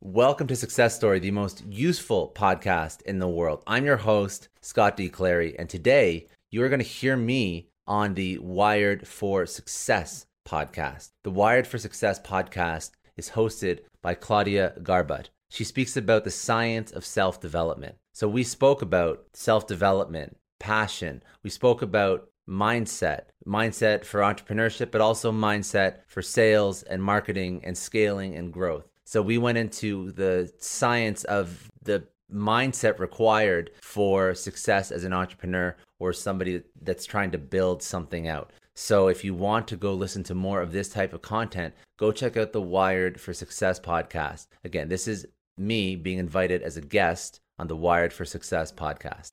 Welcome to Success Story, the most useful podcast in the world. I'm your host, Scott D. Clary, and today you're going to hear me on the Wired for Success podcast. The Wired for Success podcast is hosted by Claudia Garbutt. She speaks about the science of self-development. So we spoke about self-development, passion. We spoke about mindset for entrepreneurship, but also mindset for sales and marketing and scaling and growth. So we went into the science of the mindset required for success as an entrepreneur or somebody that's trying to build something out. So if you want to go listen to more of this type of content, go check out the Wired for Success podcast. Again, this is me being invited as a guest on the Wired for Success podcast.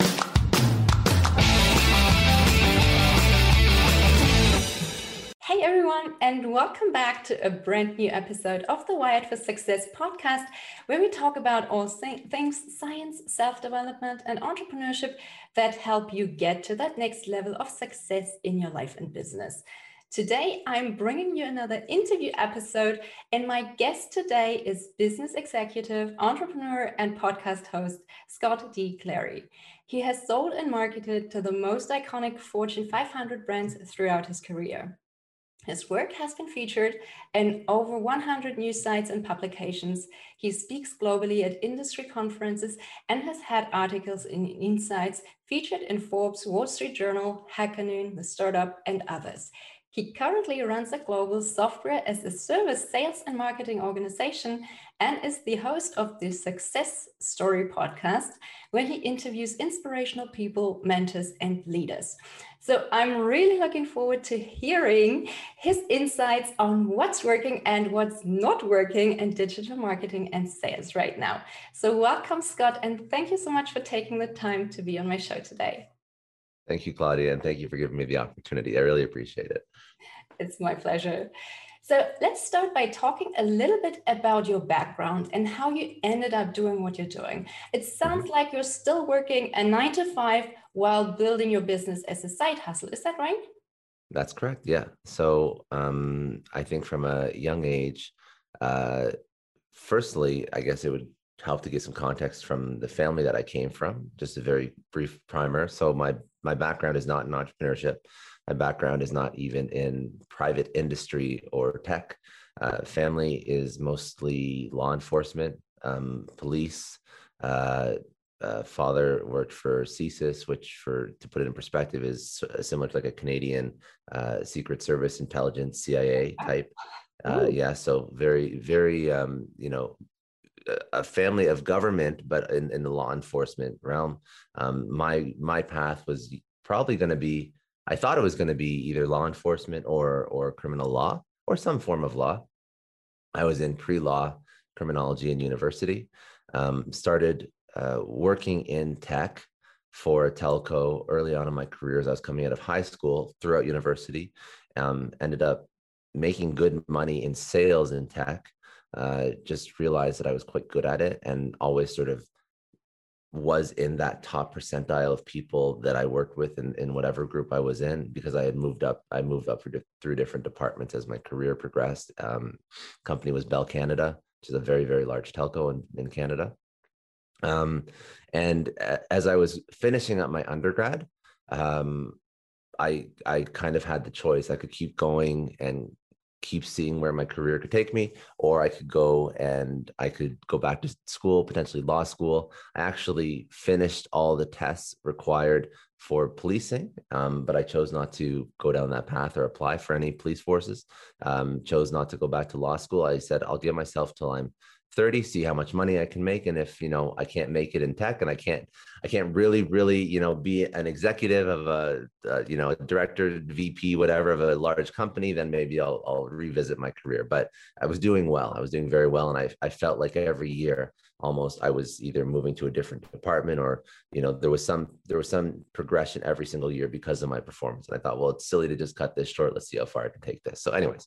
Hey everyone, and welcome back to a brand new episode of the Wired for Success podcast, where we talk about all things science, self-development, and entrepreneurship that help you get to that next level of success in your life and business. Today, I'm bringing you another interview episode, and my guest today is business executive, entrepreneur, and podcast host, Scott D. Clary. He has sold and marketed to the most iconic Fortune 500 brands throughout his career. His work has been featured in over 100 news sites and publications. He speaks globally at industry conferences and has had articles in Insights featured in Forbes, Wall Street Journal, Hackanoon, The Startup, and others. He currently runs a global software as a service sales and marketing organization and is the host of the Success Story podcast, where he interviews inspirational people, mentors, and leaders. So I'm really looking forward to hearing his insights on what's working and what's not working in digital marketing and sales right now. So welcome, Scott, and thank you so much for taking the time to be on my show today. Thank you, Claudia, and thank you for giving me the opportunity. I really appreciate it. It's my pleasure. So let's start by talking a little bit about your background and how you ended up doing what you're doing. It sounds like you're still working a 9-to-5 while building your business as a side hustle. Is that right? That's correct. Yeah. So I think from a young age, firstly, I guess it would help to get some context from the family that I came from, just a very brief primer. So my background is not in entrepreneurship. My background is not even in private industry or tech. Family is mostly law enforcement, police. Father worked for CSIS, which, to put it in perspective, is similar to like a Canadian Secret Service, intelligence, CIA type. So very, very, a family of government, but in the law enforcement realm. My path was probably going to be, I thought it was going to be either law enforcement or criminal law or some form of law. I was in pre-law criminology in university, started working in tech for a telco early on in my career as I was coming out of high school throughout university, ended up making good money in sales in tech. Just realized that I was quite good at it and always sort of was in that top percentile of people that I worked with in whatever group I was in, because I had moved up. I moved up through different departments as my career progressed. Company was Bell Canada, which is a very, very large telco in Canada. And as I was finishing up my undergrad, I kind of had the choice. I could keep going and keep seeing where my career could take me, or I could go back to school, potentially law school. I actually finished all the tests required for policing, but I chose not to go down that path or apply for any police forces, chose not to go back to law school. I said, I'll give myself till I'm 30, see how much money I can make. And if, I can't make it in tech and I can't really, be an executive of a director, VP, whatever, of a large company, then maybe I'll revisit my career. But I was doing well. I was doing very well. And I felt like every year almost I was either moving to a different department or, there was some progression every single year because of my performance. And I thought, well, it's silly to just cut this short. Let's see how far I can take this. So anyways,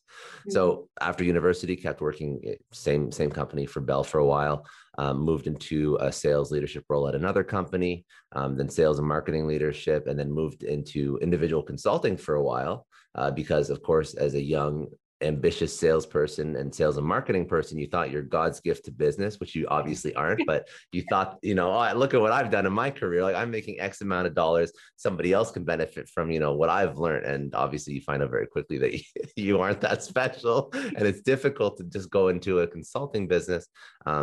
So after university, kept working at same company for Bell for a while, moved into a sales leadership role at another company, then sales and marketing leadership, and then moved into individual consulting for a while, because of course, as a young ambitious salesperson and sales and marketing person, you thought you're God's gift to business, which you obviously aren't, but you thought, you know, oh, look at what I've done in my career. Like I'm making X amount of dollars. Somebody else can benefit from, you know, what I've learned. And obviously you find out very quickly that you aren't that special, and it's difficult to just go into a consulting business. I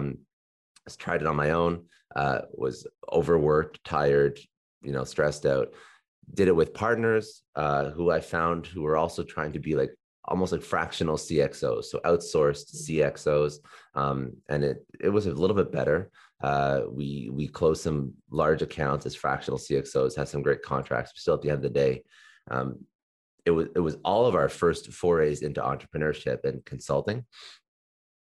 tried it on my own, was overworked, tired, you know, stressed out, did it with partners who I found who were also trying to be like, almost like fractional CXOs, so outsourced CXOs, and it was a little bit better. We closed some large accounts as fractional CXOs, had some great contracts, but still at the end of the day, it was all of our first forays into entrepreneurship and consulting,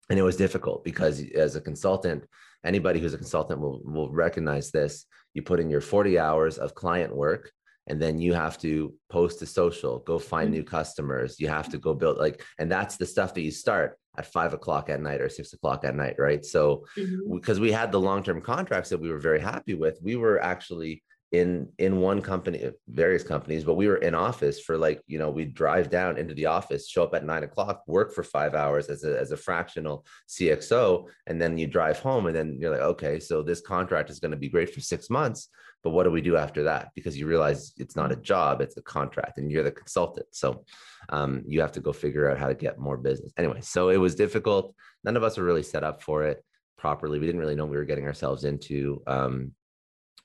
and it was difficult because as a consultant, anybody who's a consultant will recognize this. You put in your 40 hours of client work, and then you have to post to social, go find new customers. You have to go build like, and that's the stuff that you start at 5 o'clock at night or 6 o'clock at night, right? So because we had the long-term contracts that we were very happy with, we were actually in one company, various companies, but we were in office for like, you know, we'd drive down into the office, show up at 9 o'clock, work for 5 hours as a fractional CXO. And then you drive home and then you're like, okay, so this contract is going to be great for 6 months. But what do we do after that? Because you realize it's not a job, it's a contract and you're the consultant. So you have to go figure out how to get more business. Anyway, so it was difficult. None of us were really set up for it properly. We didn't really know what we were getting ourselves into.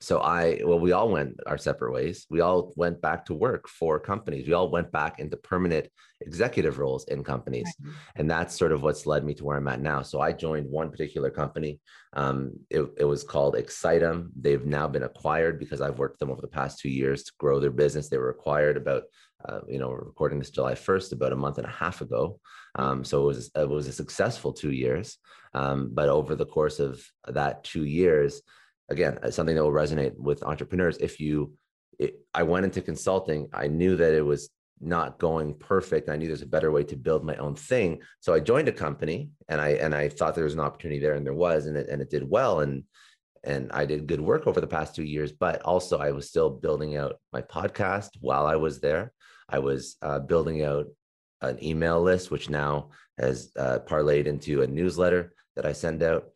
We all went our separate ways. We all went back to work for companies. We all went back into permanent executive roles in companies. Right. And that's sort of what's led me to where I'm at now. So I joined one particular company. It was called Excitem. They've now been acquired because I've worked with them over the past 2 years to grow their business. They were acquired about, we're recording this July 1st, about a month and a half ago. So it was a successful 2 years. But over the course of that 2 years, again, something that will resonate with entrepreneurs. I went into consulting, I knew that it was not going perfect. I knew there's a better way to build my own thing. So I joined a company and I thought there was an opportunity there, and there was, and it did well. And I did good work over the past 2 years, but also I was still building out my podcast while I was there. I was building out an email list, which now has parlayed into a newsletter that I send out.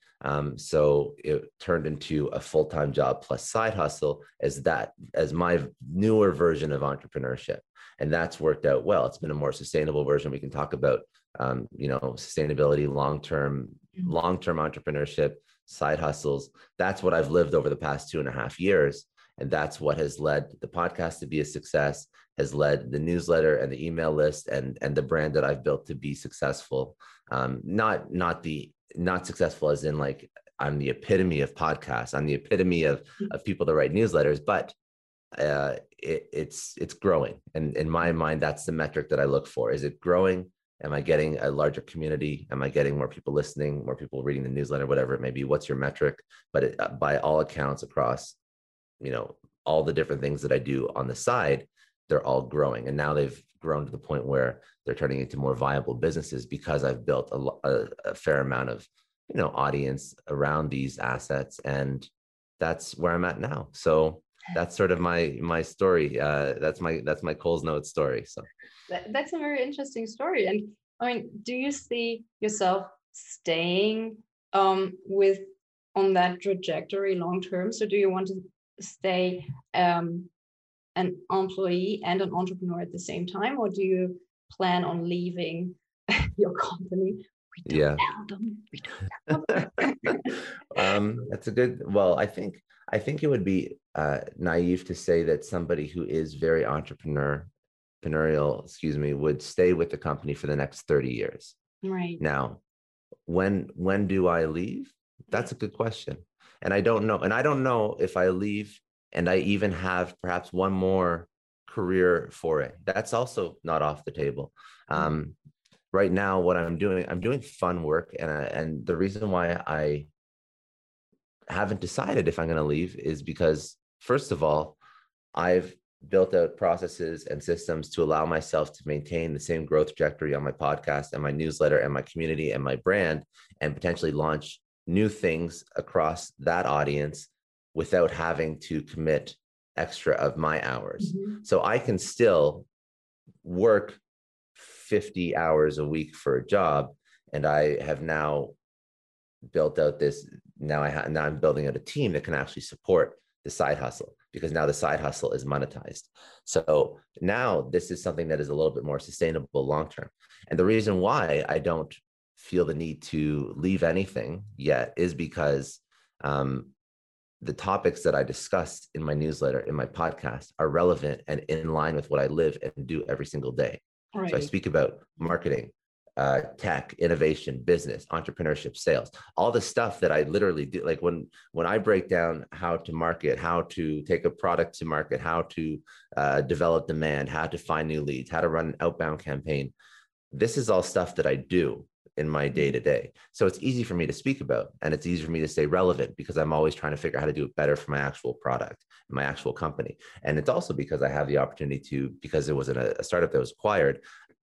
So it turned into a full-time job plus side hustle as my newer version of entrepreneurship. And that's worked out well. It's been a more sustainable version. We can talk about, sustainability, long-term entrepreneurship, side hustles. That's what I've lived over the past 2.5 years. And that's what has led the podcast to be a success, has led the newsletter and the email list and the brand that I've built to be successful. Not successful as in like, I'm the epitome of podcasts, I'm the epitome of people that write newsletters, but it's growing. And in my mind, that's the metric that I look for. Is it growing? Am I getting a larger community? Am I getting more people listening, more people reading the newsletter, whatever it may be? What's your metric? But by all accounts across, all the different things that I do on the side, they're all growing. And now they've grown to the point where they're turning into more viable businesses because I've built a fair amount of, audience around these assets. And that's where I'm at now. So that's sort of my story. That's my Coles Notes story. So that's a very interesting story. And I mean, do you see yourself staying on that trajectory long-term? So do you want to stay an employee and an entrepreneur at the same time, or do you plan on leaving your company? We don't know them. That's a good. Well, I think it would be naive to say that somebody who is very entrepreneurial, would stay with the company for the next 30 years. Right. Now, when do I leave? That's a good question, and I don't know. And I don't know if I leave. And I even have perhaps one more career for it. That's also not off the table. Right now, what I'm doing fun work. And the reason why I haven't decided if I'm going to leave is because, first of all, I've built out processes and systems to allow myself to maintain the same growth trajectory on my podcast and my newsletter and my community and my brand, and potentially launch new things across that audience without having to commit extra of my hours. So I can still work 50 hours a week for a job. And I have now built out this, now I'm building out a team that can actually support the side hustle, because now the side hustle is monetized. So now this is something that is a little bit more sustainable long-term. And the reason why I don't feel the need to leave anything yet is because the topics that I discuss in my newsletter, in my podcast, are relevant and in line with what I live and do every single day. Right. So I speak about marketing, tech, innovation, business, entrepreneurship, sales, all the stuff that I literally do. Like when I break down how to market, how to take a product to market, how to develop demand, how to find new leads, how to run an outbound campaign, this is all stuff that I do in my day to day. So it's easy for me to speak about, and it's easy for me to stay relevant, because I'm always trying to figure out how to do it better for my actual product, my actual company. And it's also because I have the opportunity to, because it was a startup that was acquired,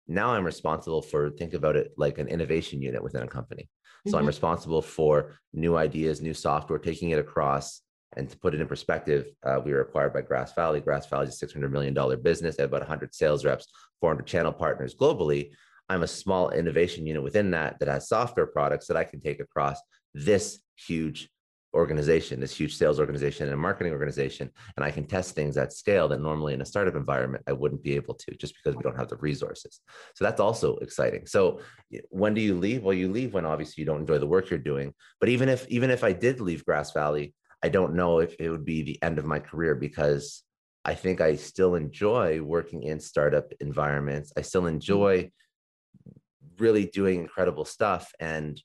now I'm responsible for, think about it like an innovation unit within a company. So I'm responsible for new ideas, new software, taking it across. And to put it in perspective, we were acquired by Grass Valley. Grass Valley is a $600 million business. They have about 100 sales reps, 400 channel partners globally. I'm a small innovation unit within that that has software products that I can take across this huge organization, this huge sales organization and a marketing organization. And I can test things at scale that normally in a startup environment, I wouldn't be able to, just because we don't have the resources. So that's also exciting. So when do you leave? Well, you leave when obviously you don't enjoy the work you're doing. But even if I did leave Grass Valley, I don't know if it would be the end of my career, because I think I still enjoy working in startup environments. I still enjoy really doing incredible stuff. And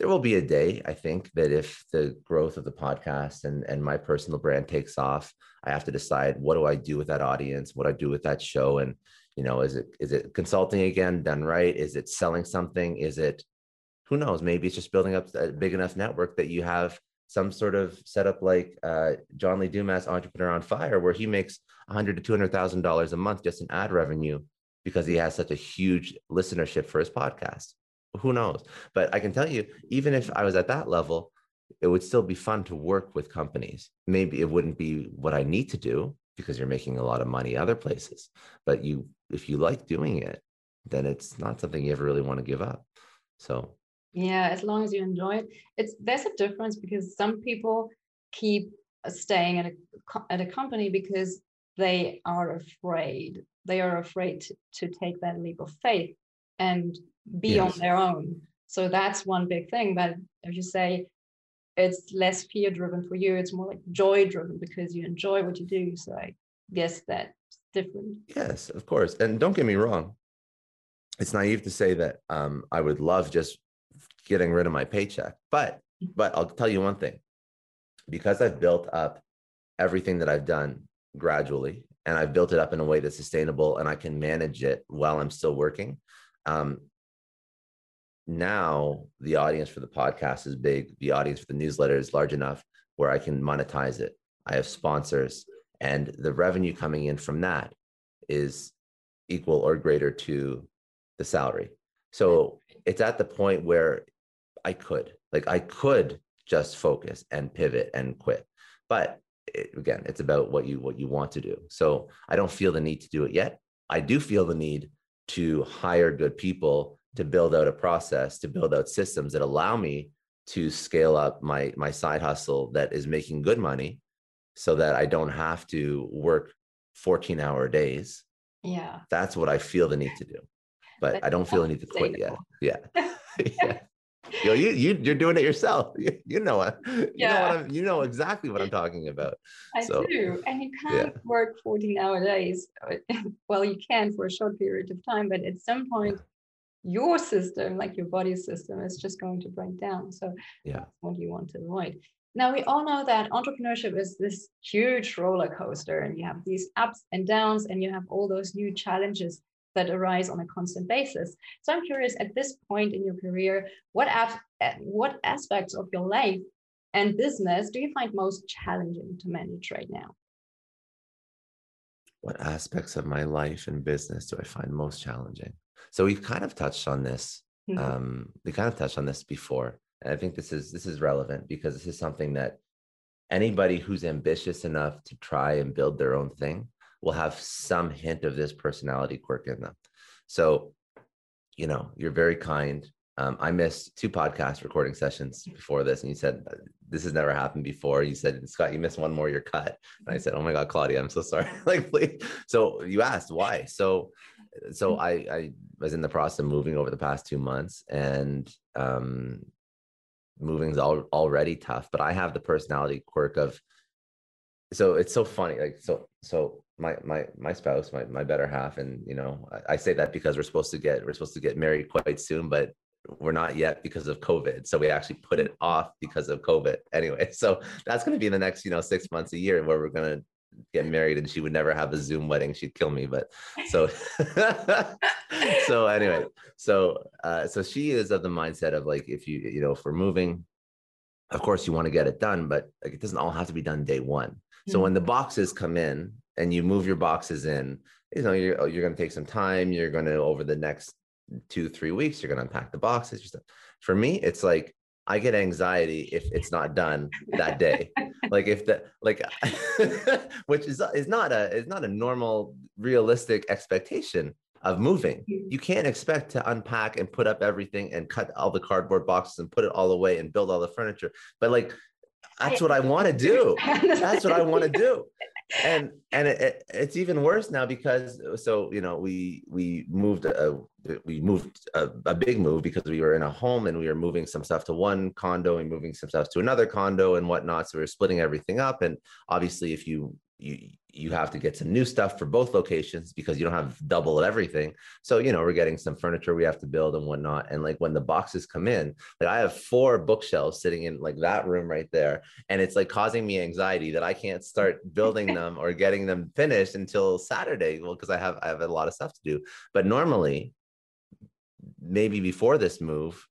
there will be a day, I think, that if the growth of the podcast and my personal brand takes off, I have to decide, what do I do with that audience? What do I do with that show? And, you know, is it consulting again, done right? Is it selling something? Is it, who knows, maybe it's just building up a big enough network that you have some sort of setup like John Lee Dumas, Entrepreneur on Fire, where he makes $100,000 to $200,000 a month just in ad revenue, because he has such a huge listenership for his podcast. Who knows? But I can tell you, even if I was at that level, it would still be fun to work with companies. Maybe it wouldn't be what I need to do, because you're making a lot of money other places. But you, if you like doing it, then it's not something you ever really want to give up. So yeah, as long as you enjoy it, there's a difference, because some people keep staying at a company because they are afraid. They are afraid to take that leap of faith and be on their own. So that's one big thing. But as you say, it's less fear driven for you. It's more like joy driven, because you enjoy what you do. So I guess that's different. Yes, of course. And don't get me wrong, it's naive to say that I would love just getting rid of my paycheck. But I'll tell you one thing, because I've built up everything that I've done gradually, and I've built it up in a way that's sustainable, and I can manage it while I'm still working. Now the audience for the podcast is big. The audience for the newsletter is large enough where I can monetize it. I have sponsors, and the revenue coming in from that is equal or greater to the salary. So it's at the point where I could just focus and pivot and quit. But again, it's about what you want to do. So I don't feel the need to do it yet. I do feel the need to hire good people, to build out a process, to build out systems that allow me to scale up my side hustle that is making good money, so that I don't have to work 14-hour days. Yeah. That's what I feel the need to do. But I don't feel the need to quit yet. Yeah. Yeah. You're doing it yourself. You know exactly what I'm talking about. I do. And you can't work 14-hour days. Well, you can for a short period of time, but at some point, your system, like your body system, is just going to break down. So that's what you want to avoid. Now, we all know that entrepreneurship is this huge roller coaster, and you have these ups and downs, and you have all those new challenges that arise on a constant basis. So I'm curious, at this point in your career, what aspects of your life and business do you find most challenging to manage right now? What aspects of my life and business do I find most challenging? So we've kind of touched on this. Mm-hmm. We kind of touched on this before. And I think this is relevant, because this is something that anybody who's ambitious enough to try and build their own thing will have some hint of this personality quirk in them. So you know, you're very kind. I missed 2 podcast recording sessions before this, and you said, this has never happened before. You said, Scott, you missed one more, you're cut. And I said, oh my God, Claudia, I'm so sorry. Like, please. So you asked why. So I was in the process of moving over the past 2 months, and moving's already tough, but I have the personality quirk of, so it's so funny. Like, so my spouse, my better half. And, you know, I say that because we're supposed to get married quite soon, but we're not yet because of COVID. So we actually put it off because of COVID anyway. So that's going to be in the next, 6 months, a year, where we're going to get married, and she would never have a Zoom wedding. She'd kill me. But so anyway, so she is of the mindset of, like, if if we're moving, of course you want to get it done, but, like, it doesn't all have to be done day one. So when the boxes come in and you move your boxes in, you're going to take some time. You're going to, over the next 2-3 weeks, you're going to unpack the boxes. For me, it's like, I get anxiety if it's not done that day. Like, if the, like, which is not a normal, realistic expectation of moving. You can't expect to unpack and put up everything and cut all the cardboard boxes and put it all away and build all the furniture. But, like, that's what I want to do. That's what I want to do. And it's even worse now because, we moved a big move, because we were in a home and we were moving some stuff to one condo and moving some stuff to another condo and whatnot. So we were splitting everything up. And obviously, if you have to get some new stuff for both locations because you don't have double of everything. So, we're getting some furniture we have to build and whatnot. And, like, when the boxes come in, like, I have 4 bookshelves sitting in, like, that room right there. And it's, like, causing me anxiety that I can't start building them or getting them finished until Saturday. Well, because I have a lot of stuff to do, but normally, maybe before this move,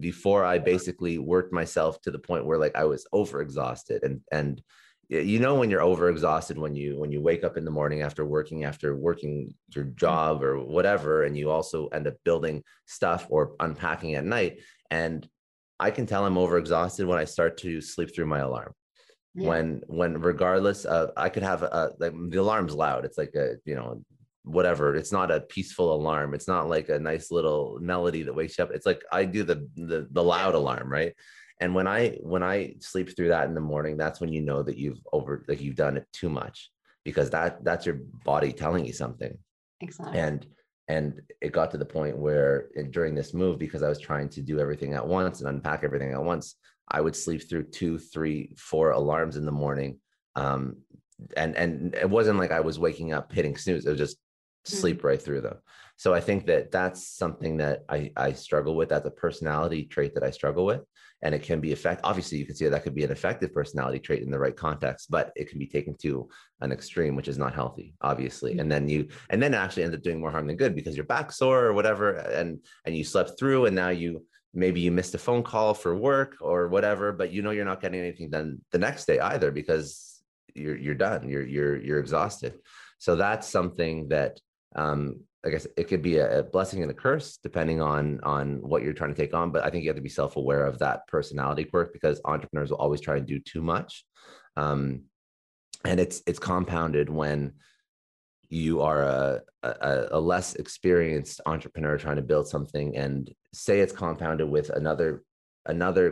before I basically worked myself to the point where, like, I was overexhausted and when you're overexhausted, when you wake up in the morning after working your job or whatever, and you also end up building stuff or unpacking at night. And I can tell I'm overexhausted when I start to sleep through my alarm. Yeah. When regardless of, I could have like, the alarm's loud. It's like a, whatever. It's not a peaceful alarm. It's not like a nice little melody that wakes you up. It's like, I do the loud alarm, right? And when I sleep through that in the morning, that's when you know that you've done it too much, because that's your body telling you something. Exactly. And it got to the point where during this move, because I was trying to do everything at once and unpack everything at once, I would sleep through 2, 3, 4 alarms in the morning. And it wasn't like I was waking up hitting snooze. It was just sleep right through them. So I think that's something that I struggle with. That's a personality trait that I struggle with. And it can be obviously, you can see that could be an effective personality trait in the right context, but it can be taken to an extreme, which is not healthy, obviously. Mm-hmm. And then actually end up doing more harm than good, because your back's sore or whatever, and you slept through, and now maybe you missed a phone call for work or whatever, but you're not getting anything done the next day either, because you're done, you're exhausted. So that's something that, I guess it could be a blessing and a curse depending on what you're trying to take on. But I think you have to be self-aware of that personality quirk, because entrepreneurs will always try and do too much. And it's compounded when you are a less experienced entrepreneur trying to build something, and say it's compounded with another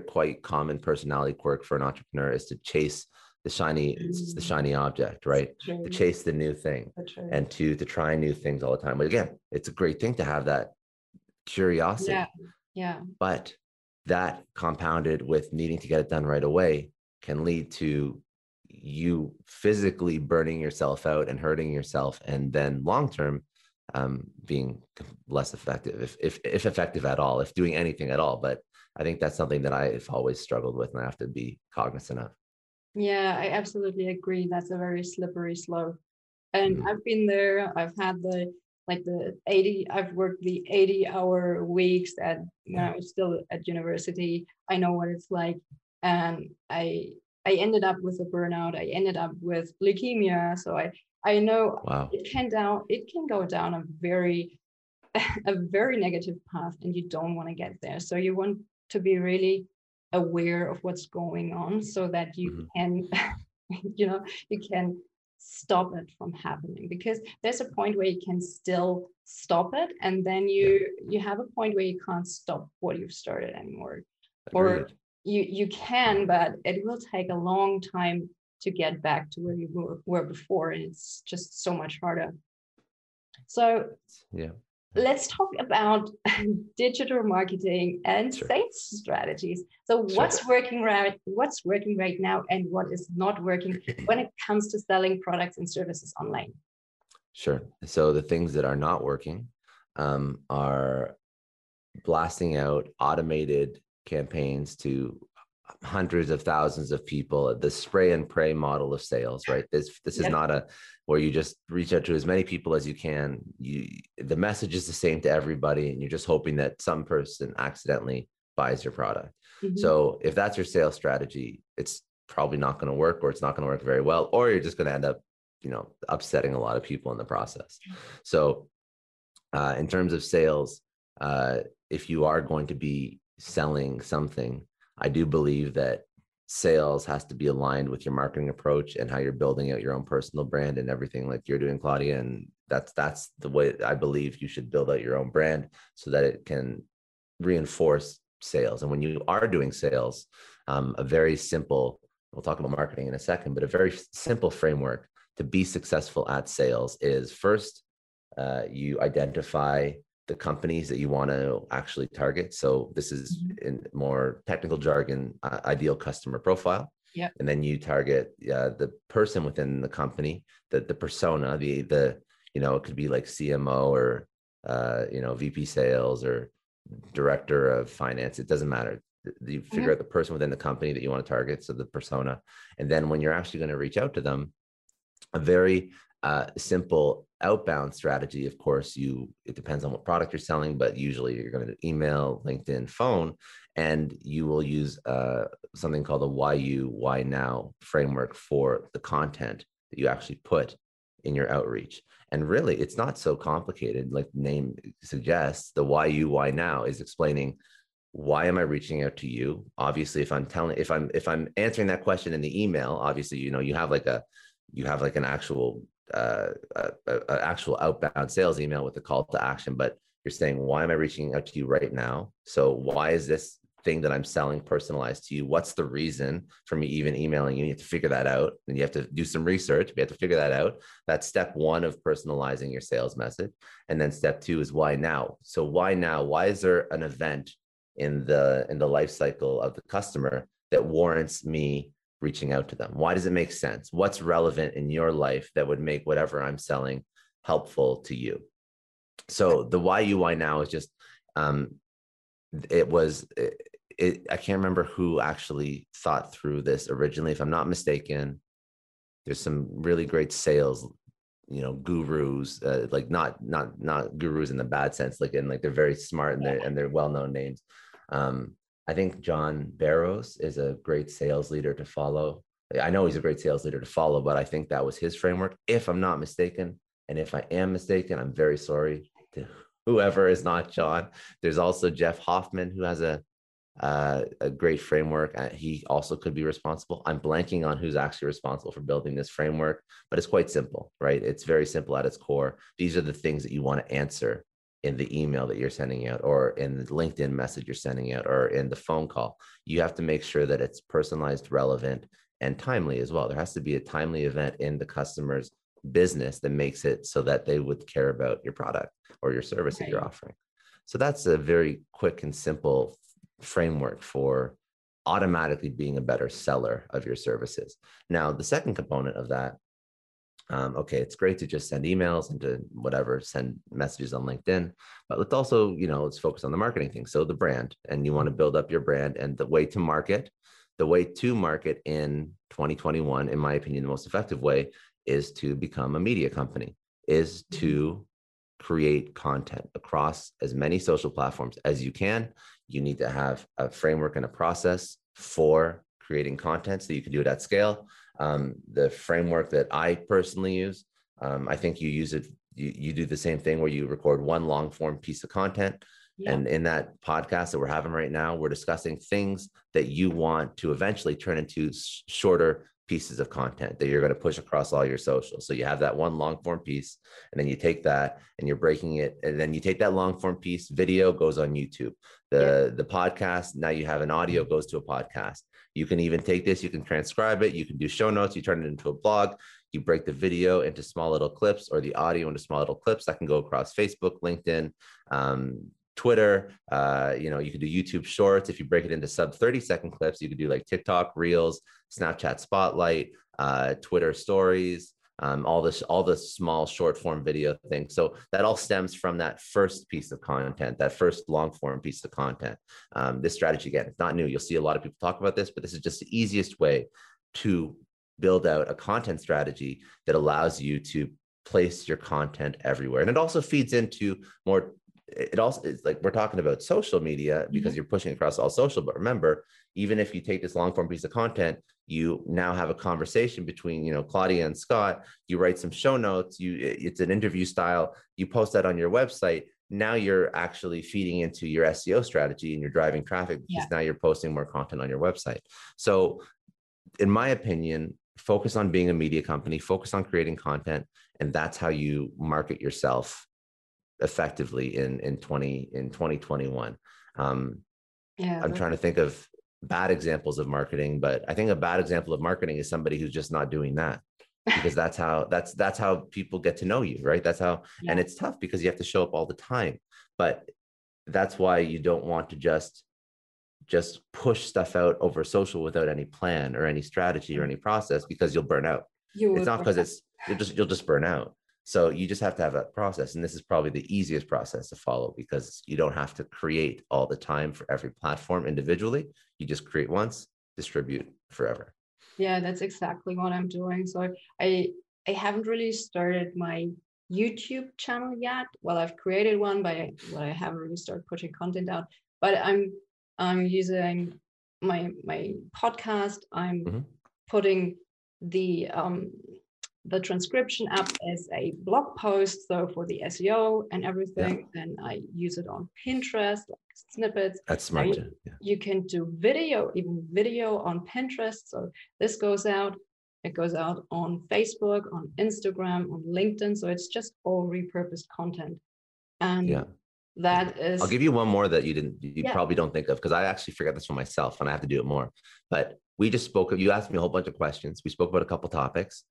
quite common personality quirk for an entrepreneur is to chase the shiny object, right? To chase the new thing and to try new things all the time. But again, it's a great thing to have that curiosity. Yeah. But that compounded with needing to get it done right away can lead to you physically burning yourself out and hurting yourself, and then long-term being less effective, if effective at all, if doing anything at all. But I think that's something that I've always struggled with, and I have to be cognizant of. Yeah, I absolutely agree. That's a very slippery slope. And I've been there. I've had I've worked the 80-hour weeks at, when I was still at university. I know what it's like. And I ended up with a burnout. I ended up with leukemia. So I know it can go down a very negative path, and you don't want to get there. So you want to be really aware of what's going on, so that you can stop it from happening, because there's a point where you can still stop it, and then you have a point where you can't stop what you've started anymore. Or you can, but it will take a long time to get back to where you were before, and it's just so much harder. So let's talk about digital marketing and sales strategies. So what's working right now and what is not working when it comes to selling products and services online? Sure. So the things that are not working are blasting out automated campaigns to hundreds of thousands of people, the spray and pray model of sales, right? This is not a where you just reach out to as many people as you can. The message is the same to everybody, and you're just hoping that some person accidentally buys your product. Mm-hmm. So if that's your sales strategy, it's probably not going to work, or it's not going to work very well, or you're just going to end up, upsetting a lot of people in the process. So in terms of sales, if you are going to be selling something, I do believe that sales has to be aligned with your marketing approach and how you're building out your own personal brand and everything like you're doing, Claudia. And that's the way I believe you should build out your own brand so that it can reinforce sales. And when you are doing sales, a very simple, we'll talk about marketing in a second, but a very simple framework to be successful at sales is first, you identify the companies that you want to actually target. So this is in more technical jargon, ideal customer profile. Yeah. And then you target the person within the company, the persona, it could be like CMO or, VP sales or director of finance. It doesn't matter. You figure out the person within the company that you want to target. So the persona, and then when you're actually going to reach out to them, a very simple outbound strategy, of course, it depends on what product you're selling, but usually you're going to email, LinkedIn, phone, and you will use something called the why you, why now framework for the content that you actually put in your outreach. And really, it's not so complicated. Like the name suggests, the why you, why now is explaining, why am I reaching out to you? Obviously, if I'm answering that question in the email, obviously, you have an actual actual outbound sales email with a call to action, but you're saying, why am I reaching out to you right now? So why is this thing that I'm selling personalized to you? What's the reason for me even emailing you? You have to figure that out, and you have to do some research. We have to figure that out. That's step one of personalizing your sales message. And then step two is why now? So why now? Why is there an event in the life cycle of the customer that warrants me reaching out to them? Why does it make sense? What's relevant in your life that would make whatever I'm selling helpful to you? So the why you, why now is just, I can't remember who actually thought through this originally. If I'm not mistaken, there's some really great sales, gurus, like not gurus in the bad sense, like they're very smart and they're well-known names. I think John Barrows is a great sales leader to follow. I know he's a great sales leader to follow, but I think that was his framework, if I'm not mistaken. And if I am mistaken, I'm very sorry to whoever is not John. There's also Jeff Hoffman, who has a great framework. He also could be responsible. I'm blanking on who's actually responsible for building this framework, but it's quite simple, right? It's very simple at its core. These are the things that you want to answer in the email that you're sending out, or in the LinkedIn message you're sending out, or in the phone call. You have to make sure that it's personalized, relevant, and timely as well. There has to be a timely event in the customer's business that makes it so that they would care about your product or your service that you're offering. So that's a very quick and simple framework for automatically being a better seller of your services. Now, the second component of that, it's great to just send emails and to send messages on LinkedIn, but let's also, let's focus on the marketing thing. So the brand, and you want to build up your brand, and the way to market in 2021, in my opinion, the most effective way is to become a media company, is to create content across as many social platforms as you can. You need to have a framework and a process for creating content so you can do it at scale. The framework that I personally use, I think you use it, you do the same thing where you record one long form piece of content. Yeah. And in that podcast that we're having right now, we're discussing things that you want to eventually turn into shorter pieces of content that you're going to push across all your socials. So you have that one long form piece, and then you take that and you're breaking it. And then you take that long form piece, video goes on YouTube, the podcast. Now you have an audio, goes to a podcast. You can even take this, you can transcribe it, you can do show notes, you turn it into a blog, you break the video into small little clips or the audio into small little clips that can go across Facebook, LinkedIn, Twitter, you can do YouTube shorts. If you break it into sub 30-second clips, you could do like TikTok reels, Snapchat spotlight, Twitter stories, all the small short form video things. So that all stems from that first piece of content, that first long form piece of content. This strategy, again, it's not new. You'll see a lot of people talk about this, but this is just the easiest way to build out a content strategy that allows you to place your content everywhere. And it also feeds into more. It also is, like, we're talking about social media because you're pushing across all social, but remember, even if you take this long form piece of content, you now have a conversation between, Claudia and Scott, you write some show notes, it's an interview style, you post that on your website. Now you're actually feeding into your SEO strategy and you're driving traffic because now you're posting more content on your website. So in my opinion, focus on being a media company, focus on creating content, and that's how you market yourself effectively in 2021. I'm trying to think of bad examples of marketing, but I think a bad example of marketing is somebody who's just not doing that, because that's how people get to know you, right? That's how, and it's tough because you have to show up all the time, but that's why you don't want to just push stuff out over social without any plan or any strategy or any process, because you'll burn out. It's not because you'll just burn out. So you just have to have that process. And this is probably the easiest process to follow because you don't have to create all the time for every platform individually. You just create once, distribute forever. Yeah, that's exactly what I'm doing. So I haven't really started my YouTube channel yet. Well, I've created one, but I haven't really started pushing content out. But I'm using my podcast. I'm putting the transcription up as a blog post, so for the SEO and everything, and I use it on Pinterest, like snippets. That's smart. You can do video on Pinterest. So this goes out, it goes out on Facebook, on Instagram, on LinkedIn. So it's just all repurposed content. And that is, I'll give you one more that you probably don't think of, because I actually forgot this for myself and I have to do it more. But we just spoke, you asked me a whole bunch of questions. We spoke about a couple topics.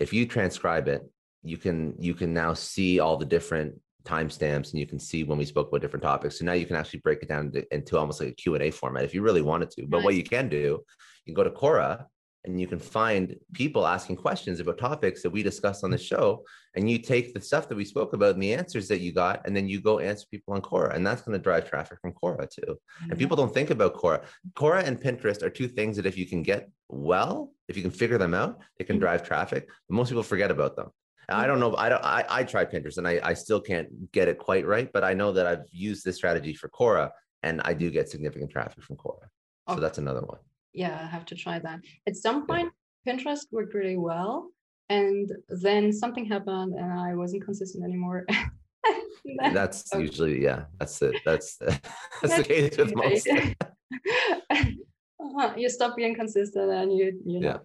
If you transcribe it, you can now see all the different timestamps, and you can see when we spoke about different topics. So now you can actually break it down into almost like a Q&A format if you really wanted to. But what you can do, you can go to Quora and you can find people asking questions about topics that we discussed on the show. And you take the stuff that we spoke about and the answers that you got, and then you go answer people on Quora. And that's going to drive traffic from Quora too. Mm-hmm. And people don't think about Quora. Quora and Pinterest are two things that if you can get well, if you can figure them out, they can drive traffic. But most people forget about them. And I don't know. I tried Pinterest and I still can't get it quite right. But I know that I've used this strategy for Quora and I do get significant traffic from Quora. Okay. So that's another one. Yeah, I have to try that. At some point, Pinterest worked really well. And then something happened and I wasn't consistent anymore. That's usually, that's the case with most. You stop being consistent and you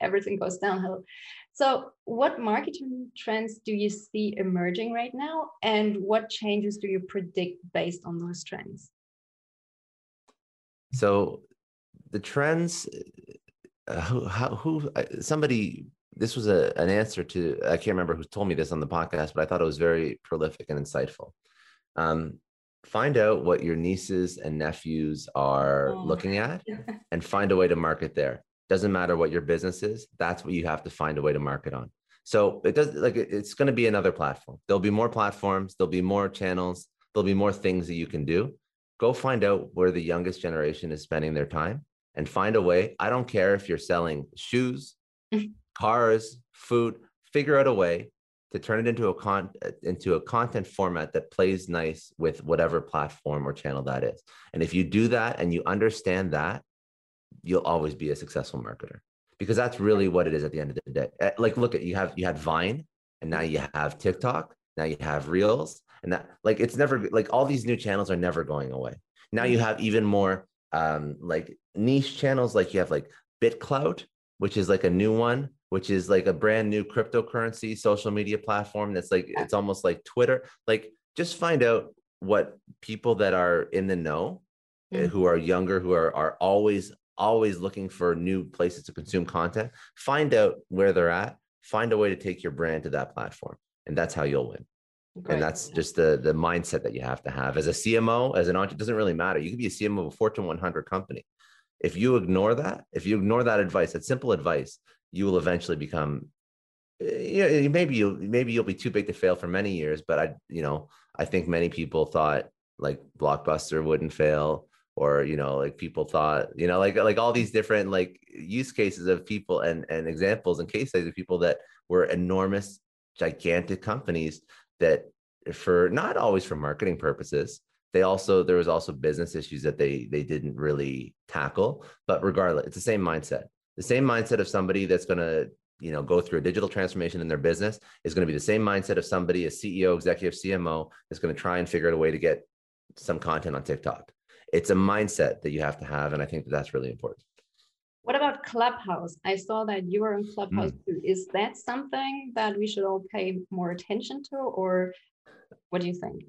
everything goes downhill. So what marketing trends do you see emerging right now? And what changes do you predict based on those trends? So the trends, this was an answer to, I can't remember who told me this on the podcast, but I thought it was very prolific and insightful. Find out what your nieces and nephews are looking at and find a way to market there. Doesn't matter what your business is, that's what you have to find a way to market on. So it's going to be another platform. There'll be more platforms, there'll be more channels, there'll be more things that you can do. Go find out where the youngest generation is spending their time. And find a way. I don't care if you're selling shoes, cars, food. Figure out a way to turn it into a content format that plays nice with whatever platform or channel that is. And if you do that and you understand that, you'll always be a successful marketer, because that's really what it is at the end of the day. Like, look at you had Vine, and now you have TikTok, now you have Reels, and that, like, it's never, like, all these new channels are never going away. Now you have even more niche channels, like you have like BitClout, which is like a new one, which is like a brand new cryptocurrency social media platform. That's like, it's almost like Twitter. Like, just find out what people that are in the know, who are younger, who are always looking for new places to consume content, find out where they're at, find a way to take your brand to that platform. And that's how you'll win. Great. And that's just the mindset that you have to have as a CMO, as an entrepreneur. It doesn't really matter. You could be a CMO of a Fortune 100 company. If you ignore that, advice, that simple advice, you will eventually become, you know, maybe you'll be too big to fail for many years. But I think many people thought like Blockbuster wouldn't fail, or, you know, like people thought, you know, like all these different like use cases of people and examples and case studies of people that were enormous, gigantic companies that, for not always for marketing purposes, there was also business issues that they didn't really tackle. But regardless, it's the same mindset of somebody that's going to, you know, go through a digital transformation in their business is going to be the same mindset of somebody, a CEO, executive, CMO, that's going to try and figure out a way to get some content on TikTok. It's a mindset that you have to have. And I think that's really important. What about Clubhouse? I saw that you were in Clubhouse too. Is that something that we should all pay more attention to, or what do you think?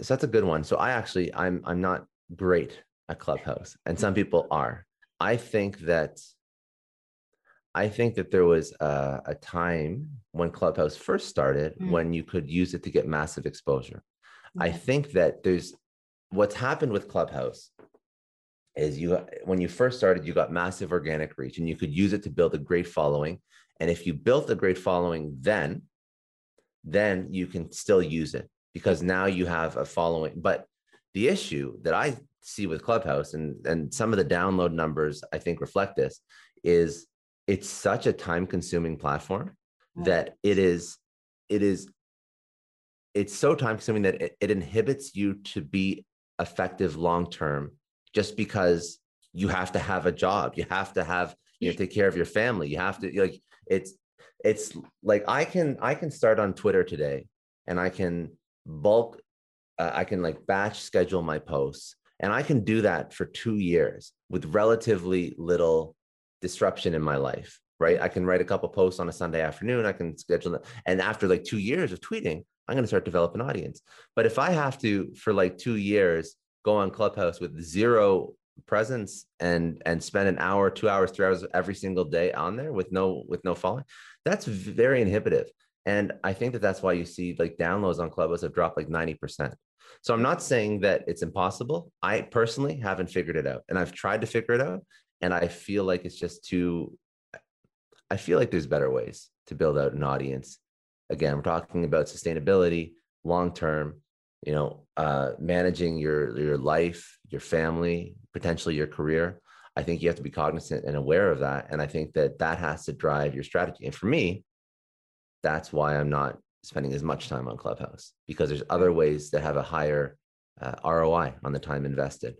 So that's a good one. So I'm not great at Clubhouse, and some people are. I think that there was a time when Clubhouse first started, when you could use it to get massive exposure. Okay. I think that what's happened with Clubhouse is when you first started, you got massive organic reach and you could use it to build a great following. And if you built a great following, then you can still use it because now you have a following. But the issue that I see with Clubhouse, and some of the download numbers I think reflect this, is it's such a time-consuming platform that it's so time-consuming that it inhibits you to be effective long-term, just because you have to have a job, you have to have, you know, take care of your family. You have to, like, it's like, I can start on Twitter today and I can bulk, I can like batch schedule my posts, and I can do that for 2 years with relatively little disruption in my life, right? I can write a couple posts on a Sunday afternoon, I can schedule them. And after like 2 years of tweeting, I'm going to start developing an audience. But if I have to, for like 2 years, go on Clubhouse with zero presence and spend an hour, 2 hours, 3 hours every single day on there with no following, that's very inhibitive. And I think that that's why you see like downloads on Clubhouse have dropped like 90%. So I'm not saying that it's impossible. I personally haven't figured it out, and I've tried to figure it out. And I feel like I feel like there's better ways to build out an audience. Again, we're talking about sustainability, long-term, you know, managing your life, your family, potentially your career. I think you have to be cognizant and aware of that. And I think that has to drive your strategy. And for me, that's why I'm not spending as much time on Clubhouse, because there's other ways that have a higher ROI on the time invested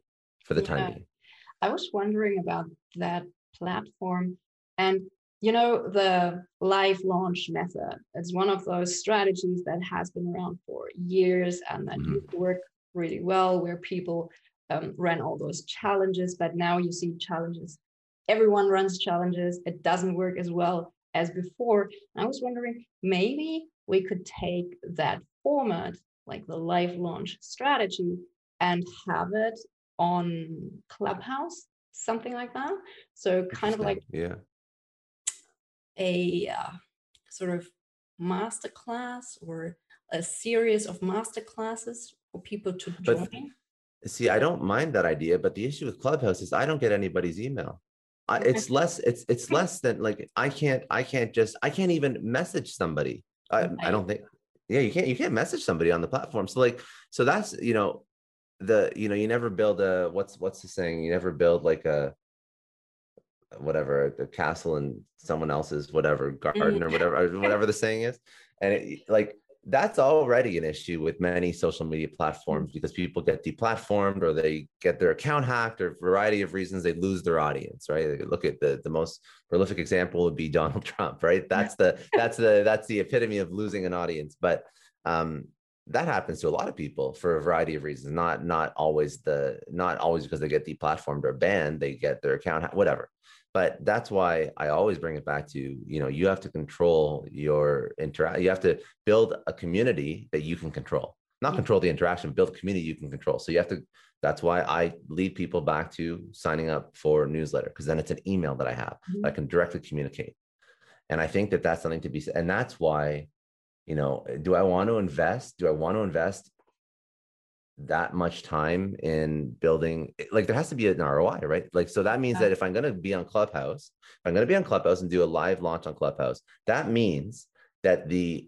for the time being. I was wondering about that platform, and, you know, the live launch method. It's one of those strategies that has been around for years and that worked really well, where people ran all those challenges. But now you see challenges. Everyone runs challenges. It doesn't work as well as before. And I was wondering, maybe we could take that format, like the live launch strategy, and have it on Clubhouse, something like that. So kind of like a sort of masterclass or a series of masterclasses for people to join. See, I don't mind that idea, but the issue with Clubhouse is I don't get anybody's email. It's less than like, I can't even message somebody. I don't think, you can't message somebody on the platform. So that's, you know, you never build what's the saying? You never build like the castle in someone else's whatever garden or whatever the saying is. And that's already an issue with many social media platforms, because people get deplatformed or they get their account hacked, or a variety of reasons they lose their audience, right? Look at the most prolific example would be Donald Trump, right? That's the epitome of losing an audience. But that happens to a lot of people for a variety of reasons. Not always because they get deplatformed or banned, they get their account, whatever. But that's why I always bring it back to, you know, you have to control your interaction. You have to build a community that you can control, not control the interaction, build a community you can control. So you have to, that's why I lead people back to signing up for a newsletter, because then it's an email that I have that I can directly communicate. And I think that that's something to be said. And that's why, you know, do I want to invest? Do I want to invest that much time in building? Like, there has to be an ROI, right? Like, so that means that if I'm going to be on Clubhouse, if I'm going to be on Clubhouse and do a live launch on Clubhouse, that means that the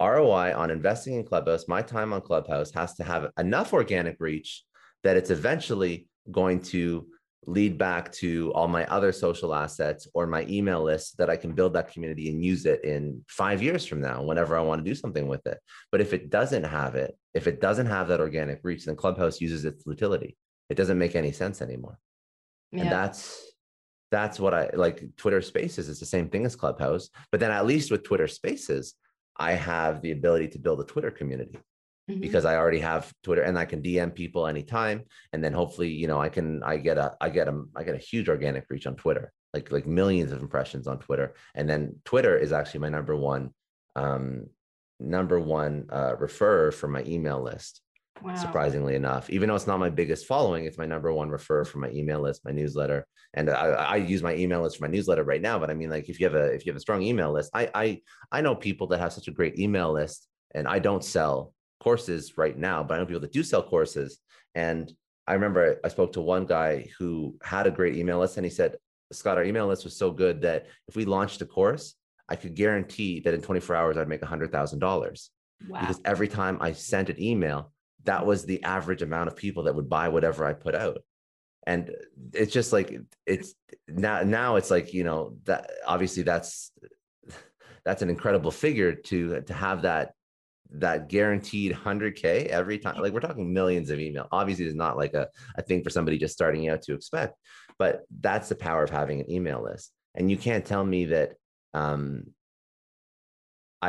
ROI on investing in Clubhouse, my time on Clubhouse, has to have enough organic reach that it's eventually going to lead back to all my other social assets or my email list, that I can build that community and use it in 5 years from now, whenever I want to do something with it. But if it doesn't have it, if it doesn't have that organic reach, then Clubhouse uses its utility. It doesn't make any sense anymore. Yeah. And that's what I like. Twitter Spaces is the same thing as Clubhouse, but then at least with Twitter Spaces, I have the ability to build a Twitter community. Because I already have Twitter and I can DM people anytime. And then hopefully, you know, I get a huge organic reach on Twitter, like millions of impressions on Twitter. And then Twitter is actually my number one referrer for my email list. Wow. Surprisingly enough, even though it's not my biggest following, it's my number one referrer for my email list, my newsletter. And I use my email list for my newsletter right now, but I mean, like, if you have a strong email list, I know people that have such a great email list, and I don't sell courses right now, but I know people that do sell courses. And I remember I spoke to one guy who had a great email list, and he said, Scott, our email list was so good that if we launched a course, I could guarantee that in 24 hours, I'd make $100,000. Wow. Because every time I sent an email, that was the average amount of people that would buy whatever I put out. And it's just like, it's now it's like, you know, that obviously that's an incredible figure to have that guaranteed 100K every time. Like, we're talking millions of email. Obviously it's not like a thing for somebody just starting out to expect, but that's the power of having an email list. And you can't tell me that I've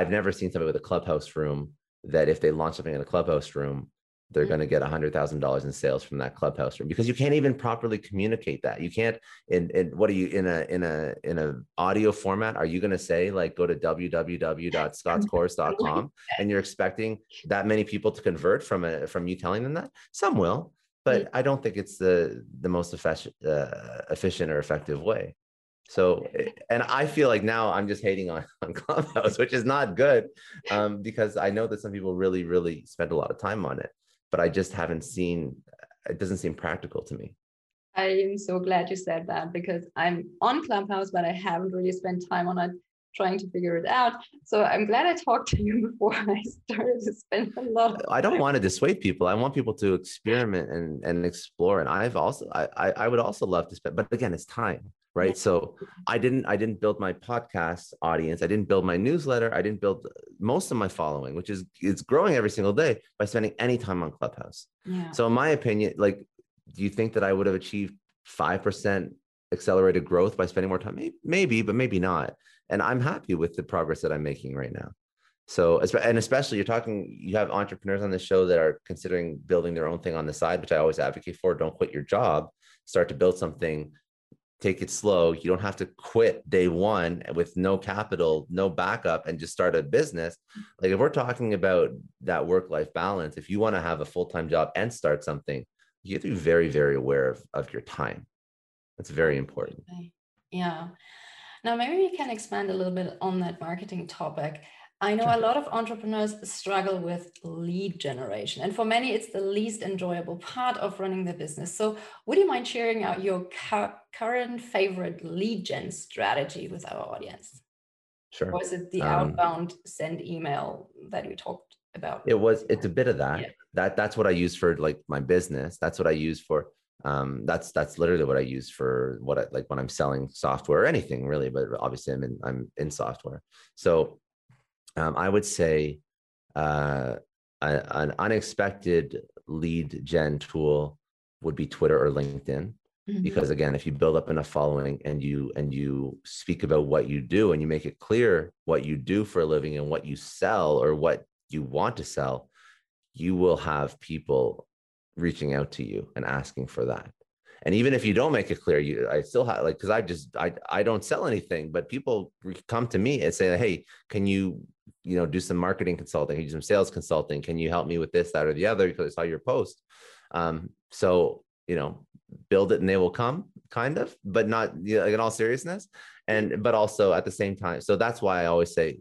never seen somebody with a Clubhouse room that if they launch something in a Clubhouse room, they're going to get $100,000 in sales from that Clubhouse room, because you can't even properly communicate that. You can't. And what are you in a audio format? Are you going to say, like, go to www.scottscourse.com and you're expecting that many people to convert from you telling them that? Some will, but I don't think it's the most efficient or effective way. So, and I feel like now I'm just hating on Clubhouse, which is not good, because I know that some people really, really spend a lot of time on it. But I just haven't seen, it doesn't seem practical to me. I am so glad you said that, because I'm on Clubhouse, but I haven't really spent time on it, trying to figure it out. So I'm glad I talked to you before I started to spend a lot of time. I don't want to dissuade people. I want people to experiment and explore. And I would also love to spend, but again, it's time, right? So I didn't build my podcast audience. I didn't build my newsletter. I didn't build most of my following, which is, it's growing every single day, by spending any time on Clubhouse. Yeah. So in my opinion, like, do you think that I would have achieved 5% accelerated growth by spending more time? Maybe, but maybe not. And I'm happy with the progress that I'm making right now. So, and especially you have entrepreneurs on the show that are considering building their own thing on the side, which I always advocate for. Don't quit your job, start to build something, take it slow. You don't have to quit day one with no capital, no backup, and just start a business. Like, if we're talking about that work-life balance, if you want to have a full-time job and start something, you have to be very, very aware of your time. That's very important. Yeah. Now, maybe we can expand a little bit on that marketing topic. I know a lot of entrepreneurs struggle with lead generation, and for many, it's the least enjoyable part of running their business. So would you mind sharing out your current favorite lead gen strategy with our audience? Sure. Or is it the outbound send email that we talked about? It's a bit of that. Yeah. That's what I use for, like, my business. That's what I use for. That's literally what I use for when I'm selling software or anything, really, but obviously I'm in software. So, I would say, an unexpected lead gen tool would be Twitter or LinkedIn, because again, if you build up enough following and you speak about what you do, and you make it clear what you do for a living and what you sell or what you want to sell, you will have people reaching out to you and asking for that. And even if you don't make it clear, I still have, like, because I don't sell anything, but people come to me and say, hey, can you do some marketing consulting? Can you do some sales consulting? Can you help me with this, that, or the other? Because I saw your post. So build it and they will come, kind of, but not like in all seriousness. But also at the same time. So that's why I always say,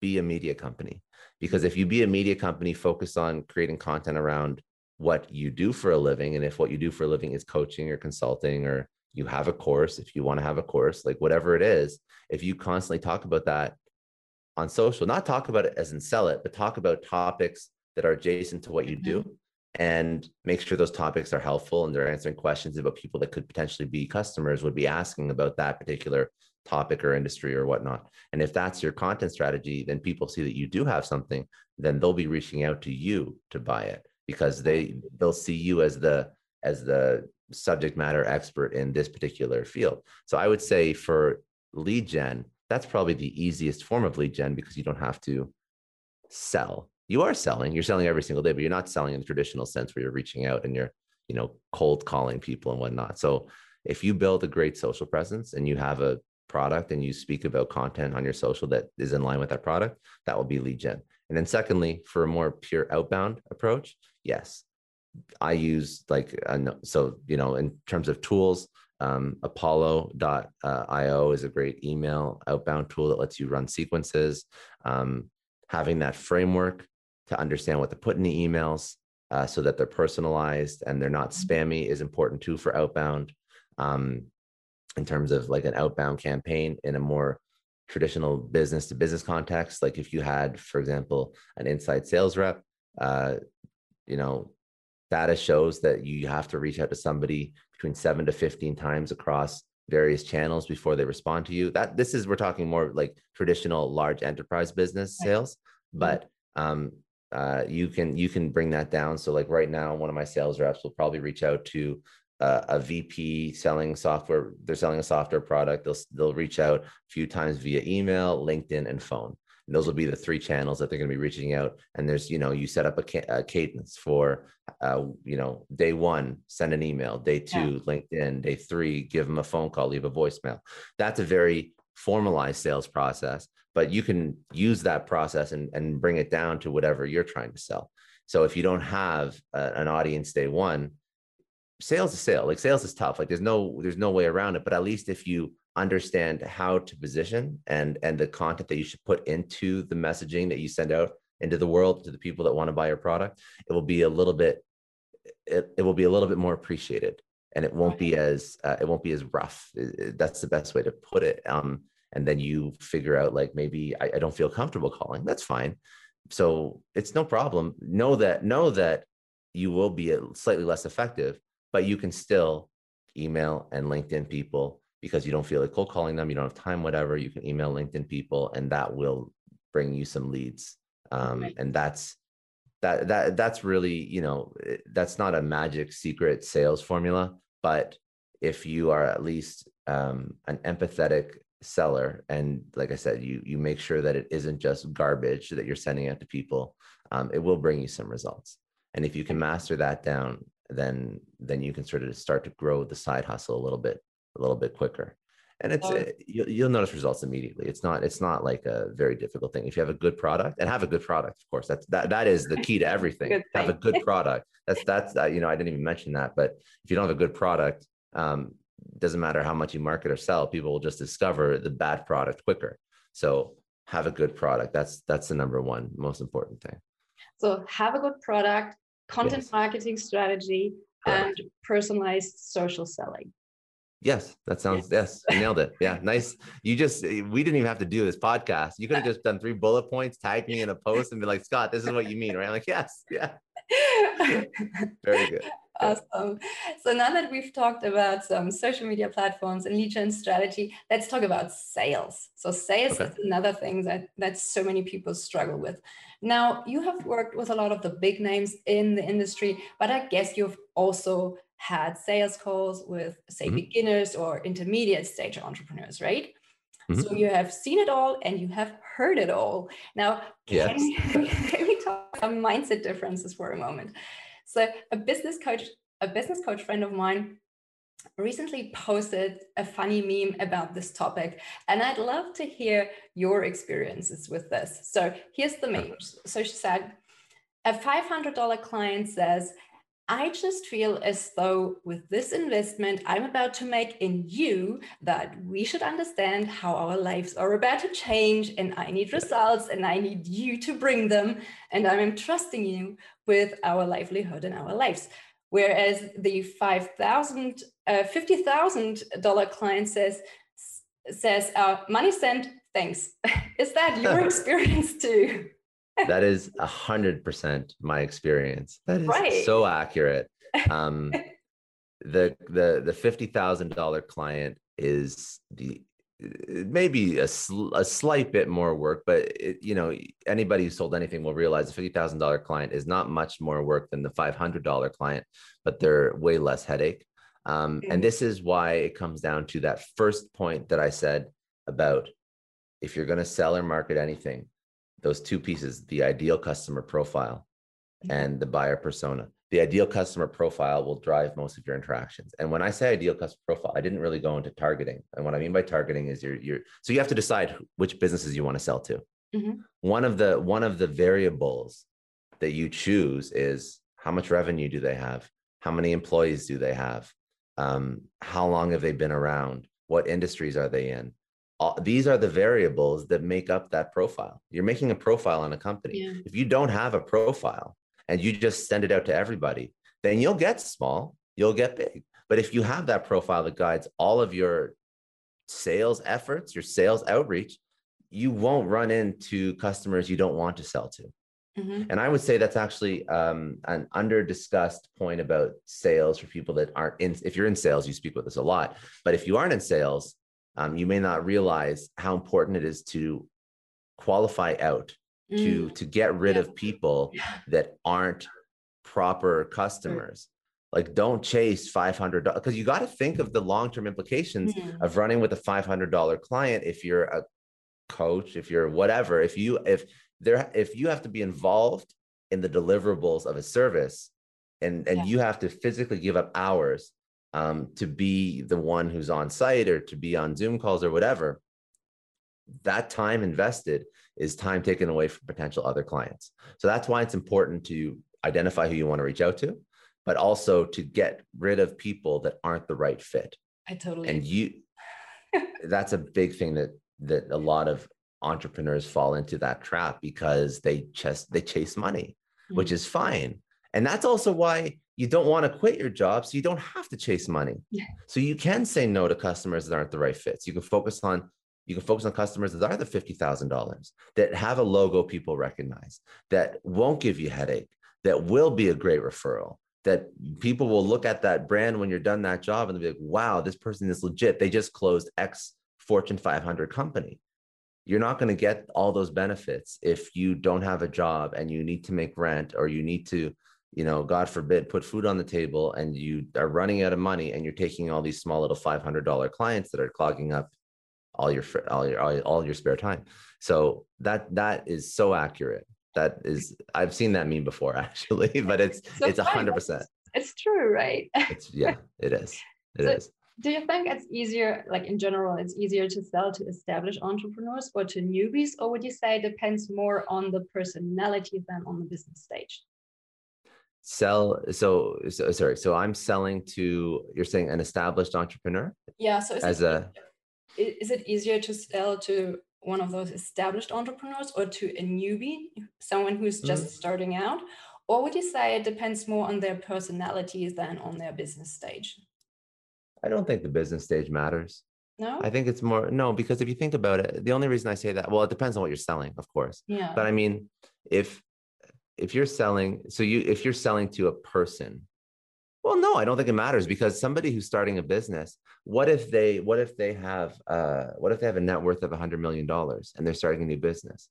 be a media company, because if you be a media company, focus on creating content around what you do for a living. And if what you do for a living is coaching or consulting, or you have a course, if you want to have a course, like whatever it is, if you constantly talk about that on social, not talk about it as in sell it, but talk about topics that are adjacent to what you do, and make sure those topics are helpful and they're answering questions about people that could potentially be customers would be asking about that particular topic or industry or whatnot. And if that's your content strategy, then people see that you do have something, then they'll be reaching out to you to buy it, because they'll see you as the subject matter expert in this particular field. So I would say for lead gen, that's probably the easiest form of lead gen, because you don't have to sell. You are selling, you're selling every single day, but you're not selling in the traditional sense where you're reaching out and you're, cold calling people and whatnot. So if you build a great social presence and you have a product and you speak about content on your social that is in line with that product, that will be lead gen. And then secondly, for a more pure outbound approach, yes, I use in terms of tools, Apollo.io is a great email outbound tool that lets you run sequences. Having that framework to understand what to put in the emails so that they're personalized and they're not spammy is important too for outbound. In terms of like an outbound campaign in a more traditional business to business context, like if you had, for example, an inside sales rep, data shows that you have to reach out to somebody between 7 to 15 times across various channels before they respond to you. We're talking more like traditional large enterprise business sales, but you can bring that down. So like right now, one of my sales reps will probably reach out to a VP selling software. They're selling a software product. They'll reach out a few times via email, LinkedIn, and phone. And those will be the three channels that they're going to be reaching out. And there's, you set up a cadence for, day one, send an email, day two, LinkedIn, day three, give them a phone call, leave a voicemail. That's a very formalized sales process, but you can use that process and bring it down to whatever you're trying to sell. So if you don't have an audience day one, sales is tough. Like there's no way around it, but at least if you understand how to position and the content that you should put into the messaging that you send out into the world, to the people that want to buy your product, it will be a little bit more appreciated, and it won't be as rough. That's the best way to put it. And then you figure out, like, maybe I don't feel comfortable calling. That's fine. So it's no problem. Know that you will be slightly less effective, but you can still email and LinkedIn people, because you don't feel like cold calling them, you don't have time, whatever. You can email, LinkedIn people, and that will bring you some leads. And that's really, that's not a magic secret sales formula, but if you are at least an empathetic seller, and like I said, you make sure that it isn't just garbage that you're sending out to people, it will bring you some results. And if you can master that down, then you can sort of start to grow the side hustle a little bit quicker, and you'll notice results immediately. It's not like a very difficult thing if you have a good product, and have a good product, of course. That is the key to everything. Have a good product. That's I didn't even mention that, but if you don't have a good product, doesn't matter how much you market or sell, people will just discover the bad product quicker. So have a good product. That's the number one most important thing. So have a good product, content marketing strategy, and personalized social selling. Yes, that sounds, you nailed it. Yeah, nice. We didn't even have to do this podcast. You could have just done 3 bullet points, tagged me in a post and be like, Scott, this is what you mean, right? I'm like, yes, yeah. Very good. Awesome. So now that we've talked about some social media platforms and lead gen strategy, let's talk about sales. So sales is another thing that so many people struggle with. Now, you have worked with a lot of the big names in the industry, but I guess you've also had sales calls with, say, beginners or intermediate stage entrepreneurs, right? So you have seen it all and you have heard it all. Now, can we talk about mindset differences for a moment? So a business coach friend of mine recently posted a funny meme about this topic, and I'd love to hear your experiences with this. So here's the meme. So she said, a $500 client says, I just feel as though with this investment I'm about to make in you that we should understand how our lives are about to change, and I need results and I need you to bring them, and I'm entrusting you with our livelihood and our lives. Whereas the $50,000 client says, money sent, thanks. Is that your experience too? That is 100% my experience. That is right. So accurate. The $50,000 client is maybe a slight bit more work, but anybody who sold anything will realize the $50,000 client is not much more work than the $500 client, but they're way less headache. And this is why it comes down to that first point that I said about if you're going to sell or market anything, those two pieces, the ideal customer profile and the buyer persona. The ideal customer profile will drive most of your interactions. And when I say ideal customer profile, I didn't really go into targeting. And what I mean by targeting is so you have to decide which businesses you want to sell to. Mm-hmm. One of the variables that you choose is how much revenue do they have? How many employees do they have? How long have they been around? What industries are they in? These are the variables that make up that profile. You're making a profile on a company. Yeah. If you don't have a profile and you just send it out to everybody, then you'll get small, you'll get big. But if you have that profile that guides all of your sales efforts, your sales outreach, you won't run into customers you don't want to sell to. Mm-hmm. And I would say that's actually an under-discussed point about sales for people that aren't in. If you're in sales, you speak with us a lot. But if you aren't in sales, you may not realize how important it is to qualify out, to get rid of people that aren't proper customers. Like, don't chase $500, because you got to think of the long-term implications of running with a $500 client. If you're a coach, if you're whatever, if you have to be involved in the deliverables of a service, and you have to physically give up hours to be the one who's on site or to be on Zoom calls or whatever, that time invested is time taken away from potential other clients. So that's why it's important to identify who you want to reach out to, but also to get rid of people that aren't the right fit. I totally agree. And that's a big thing that a lot of entrepreneurs fall into that trap, because they chase money, which is fine. And that's also why you don't want to quit your job, so you don't have to chase money. Yeah. So you can say no to customers that aren't the right fits. You can focus on customers that are the $50,000, that have a logo people recognize, that won't give you headache, that will be a great referral, that people will look at that brand when you're done that job and they'll be like, wow, this person is legit. They just closed X Fortune 500 company. You're not going to get all those benefits if you don't have a job and you need to make rent, or you need to, God forbid, put food on the table, and you are running out of money, and you're taking all these small little $500 clients that are clogging up all your spare time. So that is so accurate. That is, I've seen that meme before actually, but it's 100%. It's true, right? It is. Do you think it's easier, like in general, it's easier to sell to established entrepreneurs or to newbies, or would you say it depends more on the personality than on the business stage? So I'm selling to, you're saying, an established entrepreneur? Yeah. So is it easier to sell to one of those established entrepreneurs or to a newbie, someone who's just starting out? Or would you say it depends more on their personalities than on their business stage? I don't think the business stage matters. No? I think it's more, no, because if you think about it, the only reason I say that, well, it depends on what you're selling, of course. Yeah. But I mean, if you're selling to a person, well, no, I don't think it matters, because somebody who's starting a business, what if they have a net worth of $100 million and they're starting a new business?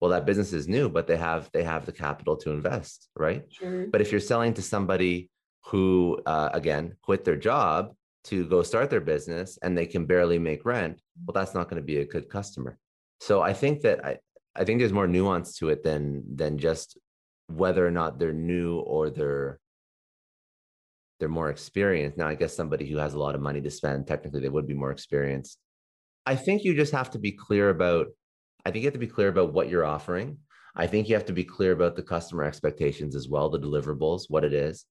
Well, that business is new, but they have the capital to invest, right? Sure. But if you're selling to somebody who, again, quit their job to go start their business and they can barely make rent, well, that's not going to be a good customer. So I think that I think there's more nuance to it than just whether or not they're new or they're they're more experienced. Now, I guess somebody who has a lot of money to spend, technically they would be more experienced. I think you just have to be clear about, I think you have to be clear about what you're offering. I think you have to be clear about the customer expectations as well, the deliverables, what it is.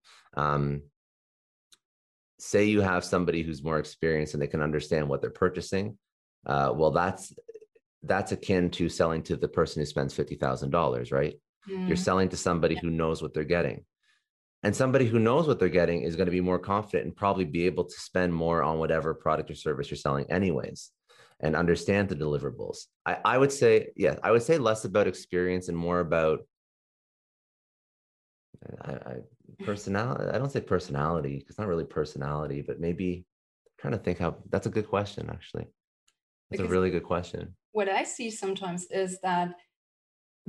Say you have somebody who's more experienced and they can understand what they're purchasing. Well, that's akin to selling to the person who spends $50,000, right? Mm. You're selling to somebody who knows what they're getting. And somebody who knows what they're getting is going to be more confident and probably be able to spend more on whatever product or service you're selling anyways, and understand the deliverables. I would say, yeah, I would say less about experience and more about personality. I don't say personality, because it's not really personality, but maybe I'm trying to think how, that's a good question, actually. That's a really good question. What I see sometimes is that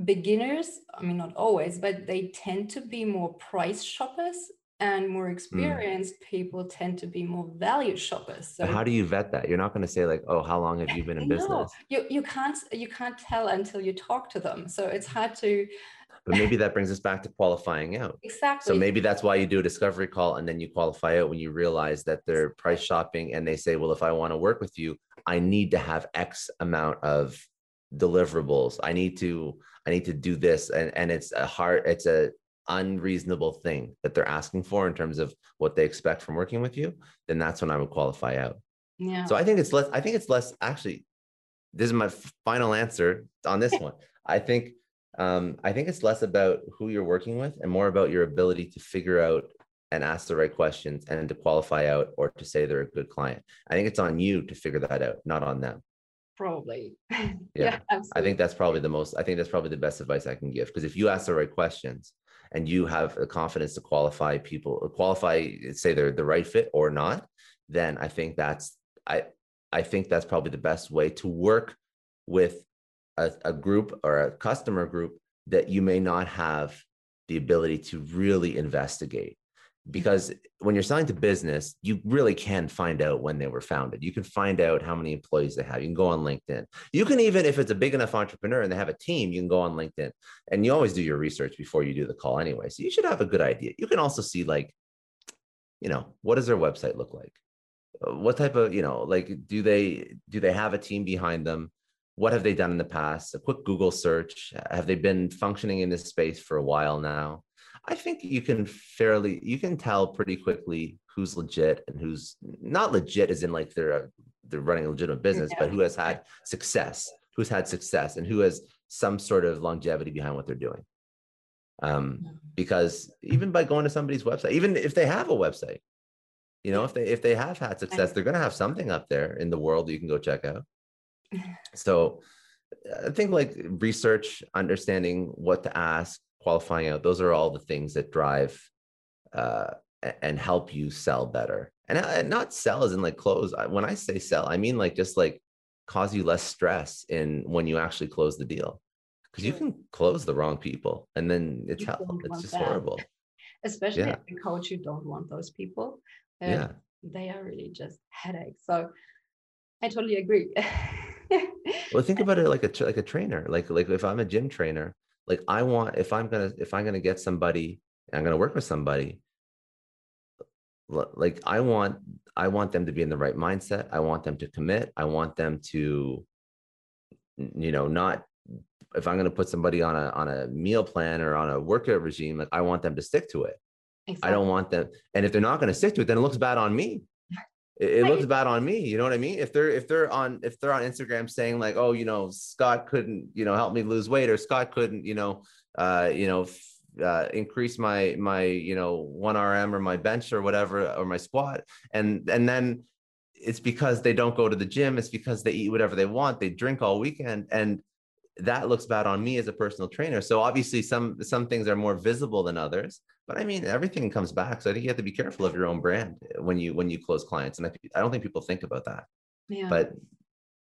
beginners, I mean, not always, but they tend to be more price shoppers, and more experienced people tend to be more value shoppers. So how do you vet that? You're not going to say like, oh, how long have you been in business? No, you can't tell until you talk to them. So it's hard to. But maybe that brings us back to qualifying out. Exactly. So maybe that's why you do a discovery call and then you qualify out when you realize that they're price shopping and they say, well, if I want to work with you, I need to have X amount of deliverables. I need to do this. And it's an unreasonable thing that they're asking for in terms of what they expect from working with you. Then that's when I would qualify out. Yeah. So I think it's less, actually, this is my final answer on this one. I think it's less about who you're working with and more about your ability to figure out and ask the right questions and to qualify out or to say they're a good client. I think it's on you to figure that out, not on them. Probably. Yeah. I think that's probably the best advice I can give. Because if you ask the right questions and you have the confidence to qualify people or say they're the right fit or not, then I think that's probably the best way to work with a group or a customer group that you may not have the ability to really investigate. Because when you're selling to business, you really can find out when they were founded. You can find out how many employees they have. You can go on LinkedIn. You can even, if it's a big enough entrepreneur and they have a team, you can go on LinkedIn. And you always do your research before you do the call anyway. So you should have a good idea. You can also see, like, you know, what does their website look like? What type of, you know, like, do they have a team behind them? What have they done in the past? A quick Google search. Have they been functioning in this space for a while now? I think you can tell pretty quickly who's legit and who's not legit, as in like they're running a legitimate business, but who's had success and who has some sort of longevity behind what they're doing. Because even by going to somebody's website, even if they have a website, you know, if they have had success, they're going to have something up there in the world that you can go check out. So I think like research, understanding what to ask, qualifying out, those are all the things that drive and help you sell better. And not sell as in like close. When I say sell, I mean like just like cause you less stress in when you actually close the deal, because you can close the wrong people and then it's just horrible. Especially as a coach, you don't want those people. They are really just headaches. So I totally agree. Well, think about it like a trainer. Like if I'm a gym trainer, like I want, if I'm gonna get somebody, I'm gonna work with somebody. Like I want them to be in the right mindset. I want them to commit. I want them to, you know, not. If I'm gonna put somebody on a meal plan or on a workout regime, like I want them to stick to it. Exactly. I don't want them. And if they're not gonna stick to it, then it looks bad on me. It looks bad on me. You know what I mean? If they're on Instagram saying like, oh, you know, Scott couldn't, you know, help me lose weight, or Scott couldn't, increase my, you know, 1RM or my bench or whatever, or my squat. And then it's because they don't go to the gym. It's because they eat whatever they want. They drink all weekend. And that looks bad on me as a personal trainer. So obviously some things are more visible than others, but I mean, everything comes back. So I think you have to be careful of your own brand when you close clients. And I don't think people think about that, but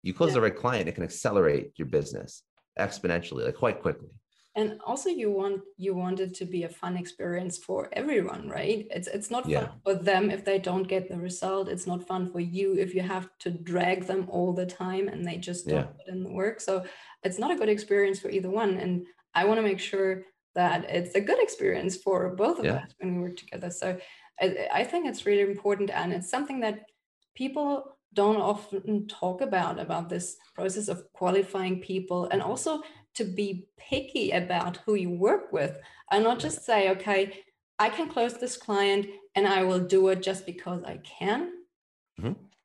you close the right client, it can accelerate your business exponentially, like quite quickly. And also you want it to be a fun experience for everyone, right? It's not fun for them if they don't get the result. It's not fun for you if you have to drag them all the time and they just don't put in the work. So it's not a good experience for either one. And I want to make sure that it's a good experience for both of us when we work together. So I think it's really important, and it's something that people don't often talk about this process of qualifying people, and also to be picky about who you work with and not just say, okay, I can close this client and I will do it just because I can,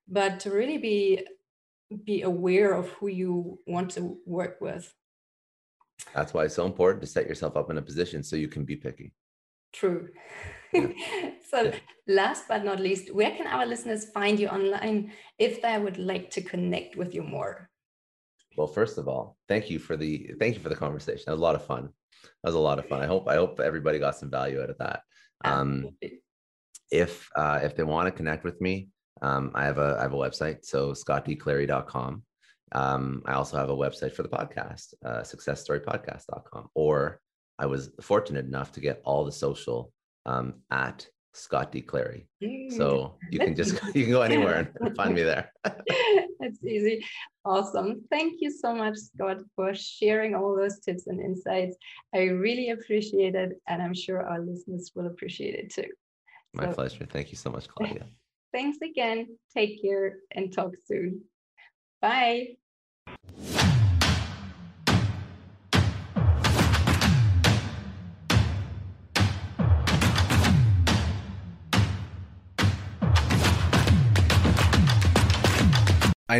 but to really be aware of who you want to work with. That's why it's so important to set yourself up in a position so you can be picky. True. Yeah. So last but not least, where can our listeners find you online if they would like to connect with you more? Well, first of all, thank you for the conversation. That was a lot of fun. I hope everybody got some value out of that. If they want to connect with me, I have a website, so scottdclary.com. I also have a website for the podcast, successstorypodcast.com, or I was fortunate enough to get all the social at Scott D. Clary. So you can go anywhere and find me there. That's easy. Awesome. Thank you so much, Scott, for sharing all those tips and insights. I really appreciate it, and I'm sure our listeners will appreciate it too. My pleasure. Thank you so much, Claudia. Thanks again. Take care and talk soon. Bye. I